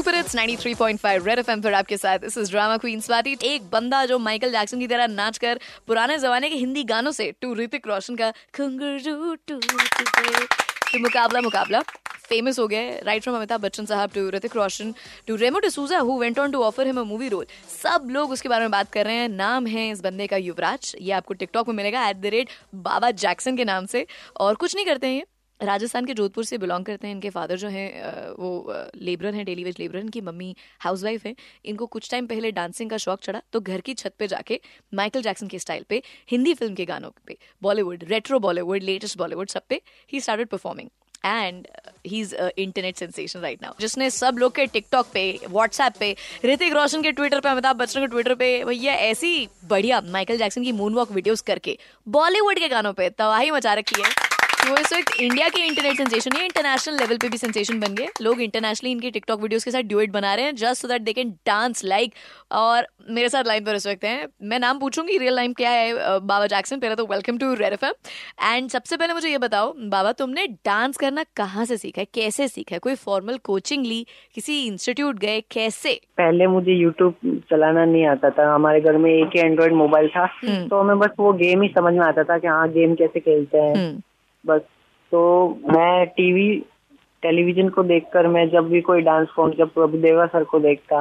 Super hits 93.5 red FM पर आपके साथ इस इज ड्रामा क्वीन स्वाति। एक बंदा जो माइकल जैक्सन की तरह नाच कर पुराने जमाने के हिंदी गानों से टू ऋतिक रोशन का घुंघरू टूट गए तो मुकाबला फेमस हो गए। राइट फ्रॉम अमिताभ बच्चन साहब to Hrithik Roshan to Remo D'Souza who went on to offer him a movie role, सब लोग उसके बारे में बात कर रहे हैं। नाम है इस बंदे का युवराज, ये आपको टिकटॉक में मिलेगा @बाबा जैक्सन के नाम से। और कुछ नहीं करते हैं, ये राजस्थान के जोधपुर से बिलोंग करते हैं। इनके फादर जो हैं वो लेबरर हैं, डेली वेज लेबरर। इनकी मम्मी हाउसवाइफ है। इनको कुछ टाइम पहले डांसिंग का शौक चढ़ा तो घर की छत पे जाके माइकल जैक्सन के स्टाइल पे, हिंदी फिल्म के गानों पे, बॉलीवुड, रेट्रो बॉलीवुड, लेटेस्ट बॉलीवुड, सब पे ही started performing. And he's an internet sensation right now, जिसने सब लोग के टिकटॉक पे, व्हाट्सएप पे, ऋतिक रोशन के ट्विटर पे, अमिताभ बच्चन के ट्विटर पे भैया ऐसी बढ़िया माइकल जैक्सन की मून वॉक वीडियोज करके बॉलीवुड के गानों पे तबाही मचा रखी है। वो इस वक्त इंडिया की इंटरनेट सेंसेशन, ये इंटरनेशनल लेवल पे भी सेंसेशन बन गए। लोग इंटरनेशनली इनके टिकटॉक वीडियोस के साथ ड्यूएट बना रहे हैं just so that they can dance like. और मेरे साथ लाइन पर इस वक्त हैं, मैं नाम पूछूंगी रियल लाइन क्या है बाबा जैक्सन। पहले तो welcome to Red FM. And सबसे पहले मुझे ये बताओ बाबा, तुमने डांस करना कहाँ से सीखा है, कैसे सीखा है? कोई फॉर्मल कोचिंग ली, किसी इंस्टीट्यूट गए, कैसे? पहले मुझे यूट्यूब चलाना नहीं आता था, हमारे घर में एक ही एंड्रॉइड मोबाइल था तो हमें बस वो गेम ही समझ में आता था कि हाँ गेम कैसे खेलते हैं बस। तो मैं टेलीविजन को देखकर, मैं जब भी कोई डांस फॉर्म, जब प्रभु देवा सर को देखता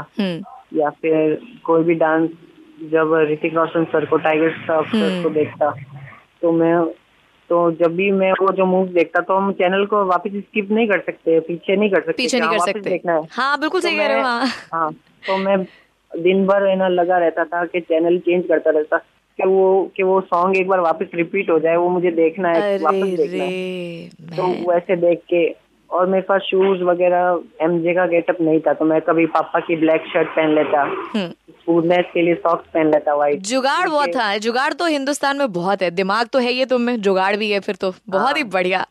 या फिर कोई भी डांस, जब ऋतिक रोशन सर को, टाइगर श्रॉफ सर को देखता, तो जब भी मैं वो जो मूव देखता तो हम चैनल को वापस स्किप नहीं कर सकते, पीछे नहीं कर सकते, देखना है। हाँ बिल्कुल सही कह रहे हो। हाँ तो मैं दिन भर है ना लगा रहता था कि चैनल चेंज करता रहता कि वो सॉन्ग एक बार वापस रिपीट हो जाए, वो मुझे देखना है, वापस देखना है। तो वैसे देख के, और मेरे पास शूज वगैरह एमजे का गेटअप नहीं था तो मैं कभी पापा की ब्लैक शर्ट पहन लेता, स्मूथनेस के लिए सॉक्स पहन लेता, व्हाइट। जुगाड़ बहुत था। जुगाड़ तो हिंदुस्तान में बहुत है, दिमाग तो है ये तुम में, जुगाड़ भी है फिर तो बहुत ही बढ़िया।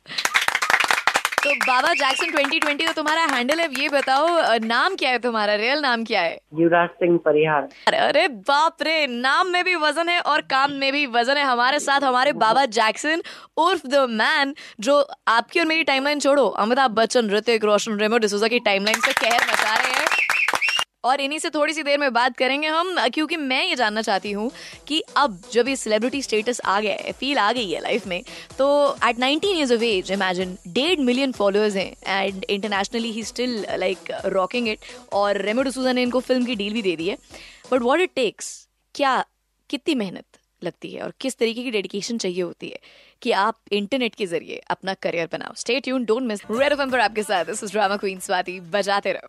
तो बाबा जैक्सन 2020 तो तुम्हारा हैंडल है, ये बताओ नाम क्या है तुम्हारा, रियल नाम क्या है? युवराज सिंह परिहार। अरे बाप रे, नाम में भी वजन है और काम में भी वजन है। हमारे साथ हमारे बाबा जैक्सन उर्फ द मैन, जो आपकी और मेरी टाइमलाइन छोड़ो, अमिताभ बच्चन, ऋतिक रोशन, रेमो डिसूजा की टाइमलाइन से कहर मचा रहे हैं। और इन्हीं से थोड़ी सी देर में बात करेंगे हम, क्योंकि मैं ये जानना चाहती हूँ कि अब जब ये सेलिब्रिटी स्टेटस आ गया है, फील आ गई है लाइफ में, तो at 19 years of age imagine 1.5 million followers हैं and internationally he still like rocking it. और रेमो डिसूजा ने इनको फिल्म की डील भी दे दी है। बट व्हाट इट टेक्स, क्या कितनी मेहनत लगती है और किस तरीके की डेडिकेशन चाहिए होती है कि आप इंटरनेट के जरिए अपना करियर बनाओ। Stay tuned, don't miss Red FM पर आपके साथ this is drama queen Swati, बजाते रहो।